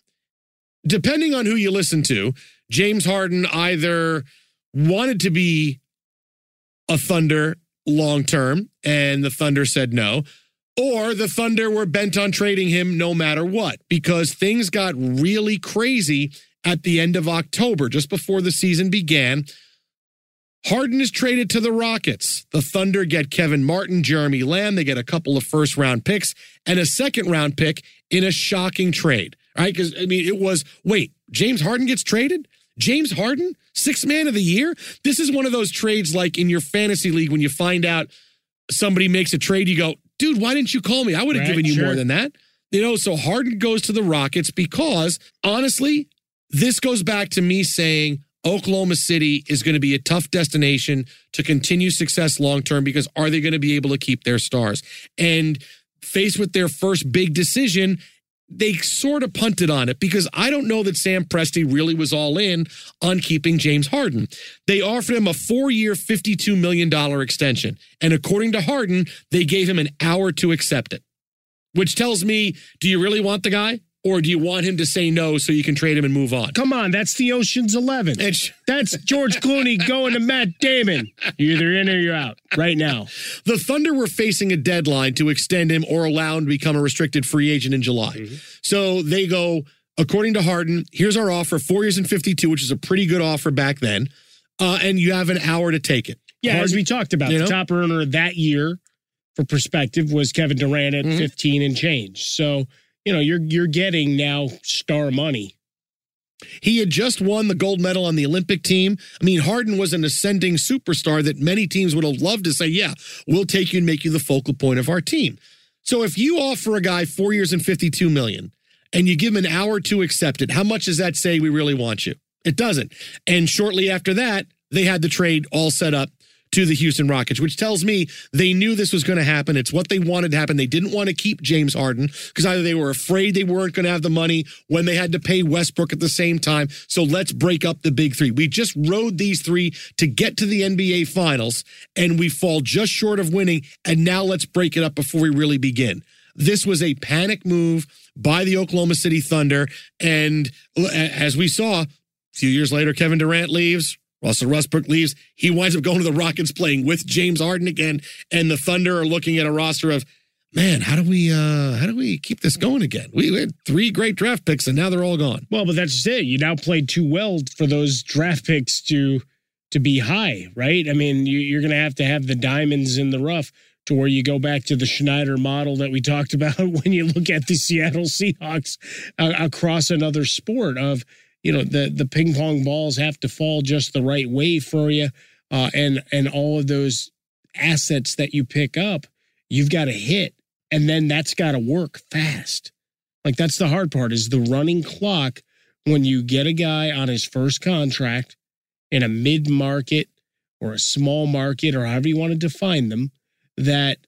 Depending on who you listen to, James Harden either wanted to be a Thunder long-term, and the Thunder said no, or the Thunder were bent on trading him no matter what, because things got really crazy at the end of October, just before the season began. Harden is traded to the Rockets. The Thunder get Kevin Martin, Jeremy Lamb. They get a couple of first-round picks and a second-round pick in a shocking trade. All right? Because, I mean, it was, wait, James Harden gets traded? James Harden, sixth man of the year? This is one of those trades like in your fantasy league when you find out somebody makes a trade, you go, dude, why didn't you call me? I would have given you more than that. You know, so Harden goes to the Rockets because, honestly, this goes back to me saying, Oklahoma City is going to be a tough destination to continue success long-term because are they going to be able to keep their stars? And faced with their first big decision, they sort of punted on it because I don't know that Sam Presti really was all in on keeping James Harden. They offered him a 4-year, $52 million extension. And according to Harden, they gave him an hour to accept it, which tells me, do you really want the guy? Or do you want him to say no so you can trade him and move on? Come on, that's the Ocean's 11. That's George Clooney going to Matt Damon. You're either in or you're out right now. The Thunder were facing a deadline to extend him or allow him to become a restricted free agent in July. Mm-hmm. So they go, according to Harden, here's our offer, 4 years and 52, which is a pretty good offer back then, and you have an hour to take it. Yeah, Harden, as we talked about, the top earner that year, for perspective, was Kevin Durant at 15 and change. So... you know, you're getting now star money. He had just won the gold medal on the Olympic team. I mean, Harden was an ascending superstar that many teams would have loved to say, yeah, we'll take you and make you the focal point of our team. So if you offer a guy 4 years and $52 million and you give him an hour to accept it, how much does that say we really want you? It doesn't. And shortly after that, they had the trade all set up to the Houston Rockets, which tells me they knew this was going to happen. It's what they wanted to happen. They didn't want to keep James Harden because either they were afraid they weren't going to have the money when they had to pay Westbrook at the same time. So let's break up the big three. We just rode these three to get to the NBA Finals, and we fall just short of winning, and now let's break it up before we really begin. This was a panic move by the Oklahoma City Thunder, and as we saw, a few years later, Kevin Durant leaves. Russell Westbrook leaves. He winds up going to the Rockets playing with James Harden again, and the Thunder are looking at a roster of, man, how do we keep this going again? We had three great draft picks, and now they're all gone. Well, but that's just it. You now played too well for those draft picks to be high, right? I mean, you're going to have the diamonds in the rough to where you go back to the Schneider model that we talked about when you look at the Seattle Seahawks across another sport of, you know, the ping pong balls have to fall just the right way for you. And all of those assets that you pick up, you've got to hit. And then that's got to work fast. Like, that's the hard part is the running clock when you get a guy on his first contract in a mid-market or a small market or however you want to define them, that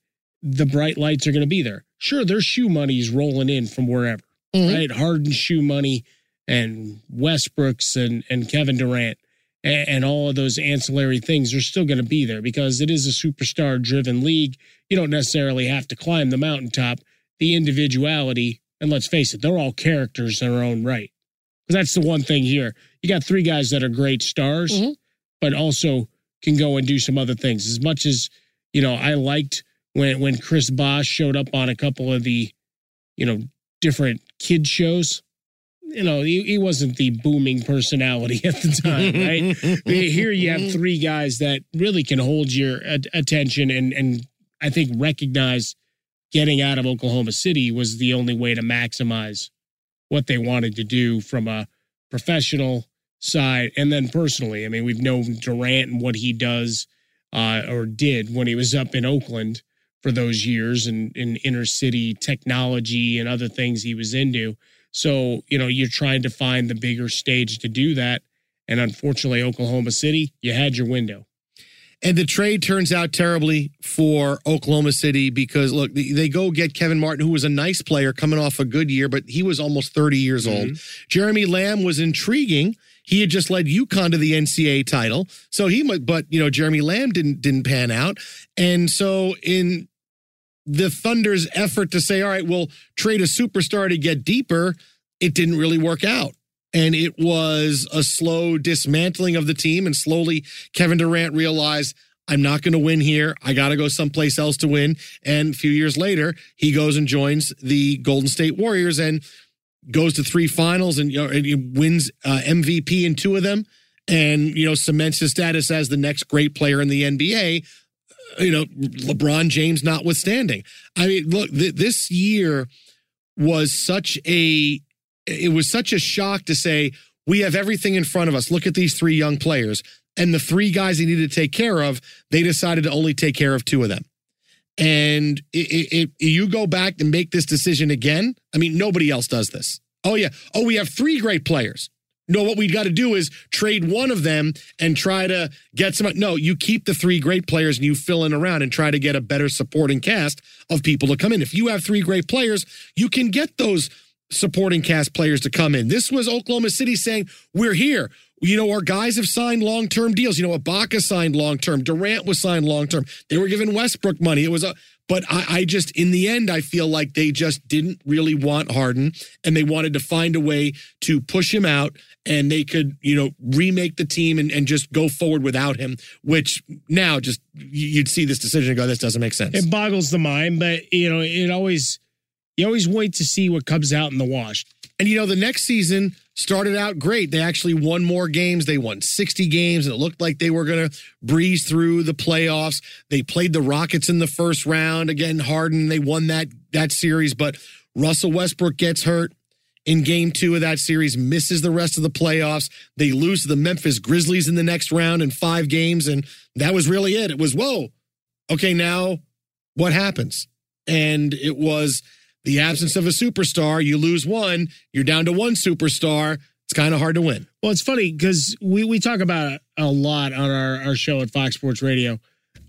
the bright lights are going to be there. Sure, their shoe money's rolling in from wherever, right? Harden shoe money and Westbrook's and Kevin Durant and all of those ancillary things are still going to be there because it is a superstar-driven league. You don't necessarily have to climb the mountaintop. The individuality, and let's face it, they're all characters in their own right. Because that's the one thing here. You got three guys that are great stars, but also can go and do some other things. As much as, you know, I liked when Chris Bosh showed up on a couple of the, you know, different kid shows. You know, he wasn't the booming personality at the time, right? Here you have three guys that really can hold your attention and I think recognize getting out of Oklahoma City was the only way to maximize what they wanted to do from a professional side and then personally. I mean, we've known Durant and what he does or did when he was up in Oakland for those years and in inner city technology and other things he was into. So, you know, you're trying to find the bigger stage to do that. And unfortunately, Oklahoma City, you had your window. And the trade turns out terribly for Oklahoma City because, look, they go get Kevin Martin, who was a nice player coming off a good year, but he was almost 30 years old. Jeremy Lamb was intriguing. He had just led UConn to the NCAA title. So but, you know, Jeremy Lamb didn't pan out. And so in the Thunder's effort to say, all right, we'll trade a superstar to get deeper, it didn't really work out. And it was a slow dismantling of the team. And slowly Kevin Durant realized, I'm not going to win here. I got to go someplace else to win. And a few years later, he goes and joins the Golden State Warriors and goes to three finals and wins MVP in two of them. and, you know, cements his status as the next great player in the NBA, you know, LeBron James notwithstanding. I mean, look, this year was such a shock to say, we have everything in front of us. Look at these three young players. And the three guys he needed to take care of, they decided to only take care of two of them. And you go back and make this decision again. I mean, nobody else does this. Oh, yeah. Oh, we have three great players. No, what we got to do is trade one of them and try to get some. No, you keep the three great players and you fill in around and try to get a better supporting cast of people to come in. If you have three great players, you can get those supporting cast players to come in. This was Oklahoma City saying, we're here. You know, our guys have signed long-term deals. You know, Ibaka signed long-term. Durant was signed long-term. They were given Westbrook money. It was a, but I just, in the end, I feel like they just didn't really want Harden, and they wanted to find a way to push him out, and they could, you know, remake the team and just go forward without him, which now just, you'd see this decision and go, this doesn't make sense. It boggles the mind, but, you know, you always wait to see what comes out in the wash. And, you know, the next season started out great. They actually won more games. They won 60 games, and it looked like they were going to breeze through the playoffs. They played the Rockets in the first round. Again, Harden, they won that series, but Russell Westbrook gets hurt in game 2 of that series, misses the rest of the playoffs. They lose to the Memphis Grizzlies in the next round in 5 games, and that was really it. It was, whoa, okay, now what happens? And it was the absence of a superstar. You lose one, you're down to one superstar. It's kind of hard to win. Well, it's funny because we talk about it a lot on our show at Fox Sports Radio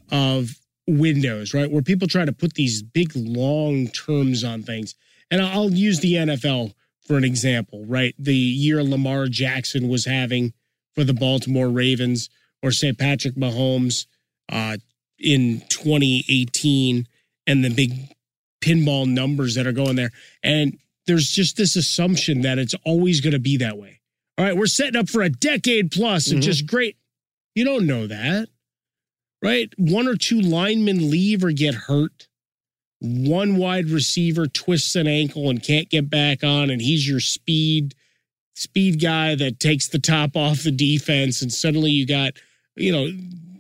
of windows, right? Where people try to put these big long terms on things. And I'll use the NFL for an example, right? The year Lamar Jackson was having for the Baltimore Ravens, or say Patrick Mahomes in 2018, and the big pinball numbers that are going there. And there's just this assumption that it's always going to be that way. All right, we're setting up for a decade plus and just great. You don't know that, right? One or two linemen leave or get hurt. One wide receiver twists an ankle and can't get back on, and he's your speed guy that takes the top off the defense, and suddenly you got, you know,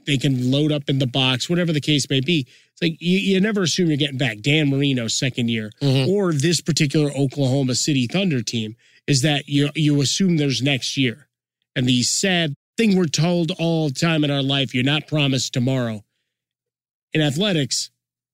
they can load up in the box, whatever the case may be. It's like you never assume you're getting back Dan Marino's second year or this particular Oklahoma City Thunder team, is that you assume there's next year. And the sad thing we're told all the time in our life, you're not promised tomorrow. In athletics,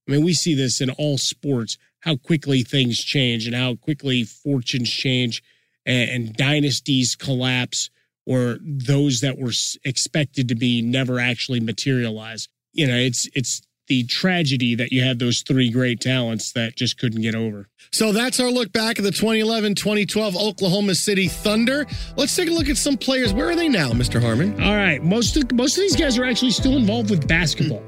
I mean, we see this in all sports, how quickly things change and how quickly fortunes change and dynasties collapse, or those that were expected to be never actually materialized. You know, it's the tragedy that you have those three great talents that just couldn't get over. So that's our look back at the 2011-2012 Oklahoma City Thunder. Let's take a look at some players. Where are they now, Mr. Harmon? All right, most of these guys are actually still involved with basketball.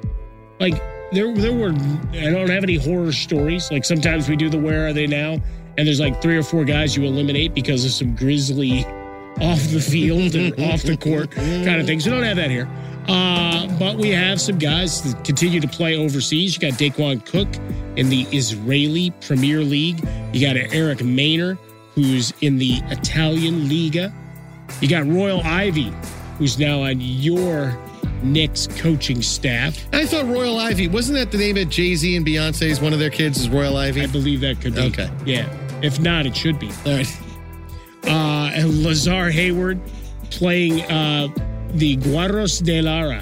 Like there were, I don't have any horror stories. Like sometimes we do the where are they now, and there's like 3 or 4 guys you eliminate because of some grisly off the field and off the court kind of things. We don't have that here. But we have some guys that continue to play overseas. You got Daquan Cook in the Israeli Premier League. You got Eric Maynor, who's in the Italian Liga. You got Royal Ivy, who's now on your Knicks coaching staff. I thought Royal Ivy, wasn't that the name of Jay-Z and Beyonce's? One of their kids is Royal Ivy? I believe that could be. Okay. Yeah. If not, it should be. All right. Lazar Hayward playing the Guarros de Lara.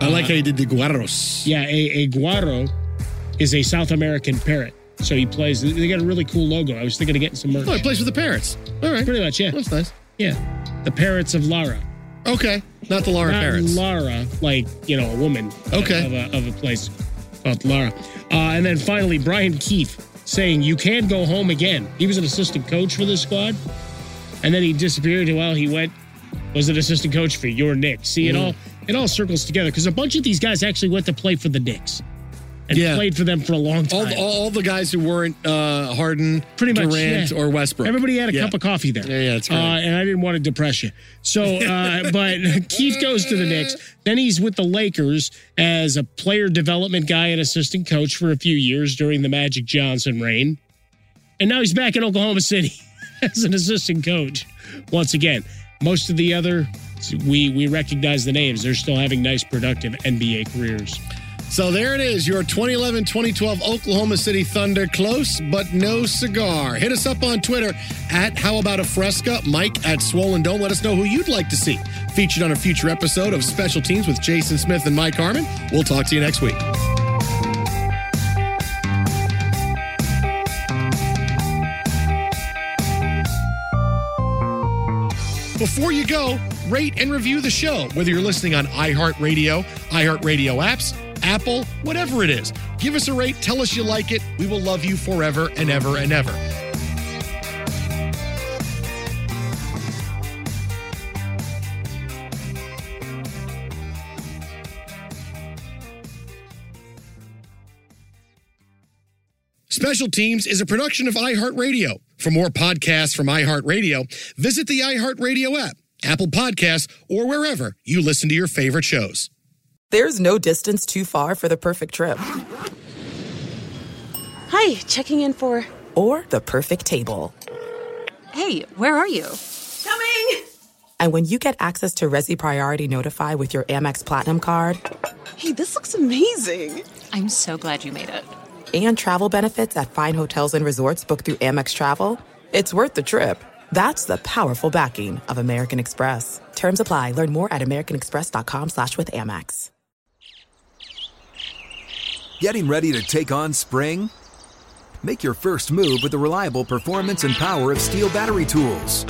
I like how you did the Guarros. Yeah, a guaro is a South American parrot. So he plays. They got a really cool logo. I was thinking of getting some merch. Oh, he plays with the parrots. All right. Pretty much, yeah. That's nice. Yeah. The parrots of Lara. Okay. Not the Lara parrots. Not Lara, like, you know, a woman. Okay. Of a place called Lara. And then finally, Brian Keefe, saying you can go home again. He was an assistant coach for this squad, and then he disappeared. Well, he was an assistant coach for your Knicks. See, it all circles together because a bunch of these guys actually went to play for the Knicks and played for them for a long time. All the guys who weren't Harden, pretty much, Durant, or Westbrook. Everybody had a cup of coffee there. Yeah, that's right. And I didn't want to depress you. So, but Keith goes to the Knicks. Then he's with the Lakers as a player development guy and assistant coach for a few years during the Magic Johnson reign. And now he's back in Oklahoma City as an assistant coach once again. Most of the other we recognize the names. They're still having nice, productive NBA careers. So there it is, your 2011-2012 Oklahoma City Thunder. Close, but no cigar. Hit us up on Twitter at HowAboutAFresca, Mike at Swollen Dome. Let us know who you'd like to see featured on a future episode of Special Teams with Jason Smith and Mike Harmon. We'll talk to you next week. Before you go, rate and review the show, whether you're listening on iHeartRadio, iHeartRadio apps, Apple, whatever it is. Give us a rate. Tell us you like it. We will love you forever and ever and ever. Special Teams is a production of iHeartRadio. For more podcasts from iHeartRadio, visit the iHeartRadio app, Apple Podcasts, or wherever you listen to your favorite shows. There's no distance too far for the perfect trip. Hi, checking in for... Or the perfect table. Hey, where are you? Coming! And when you get access to Resi Priority Notify with your Amex Platinum card... Hey, this looks amazing. I'm so glad you made it. And travel benefits at fine hotels and resorts booked through Amex Travel, it's worth the trip. That's the powerful backing of American Express. Terms apply. Learn more at americanexpress.com/withAmex. Getting ready to take on spring? Make your first move with the reliable performance and power of Steel battery tools.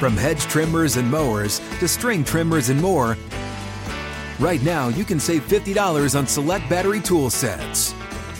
From hedge trimmers and mowers to string trimmers and more, right now, you can save $50 on select battery tool sets.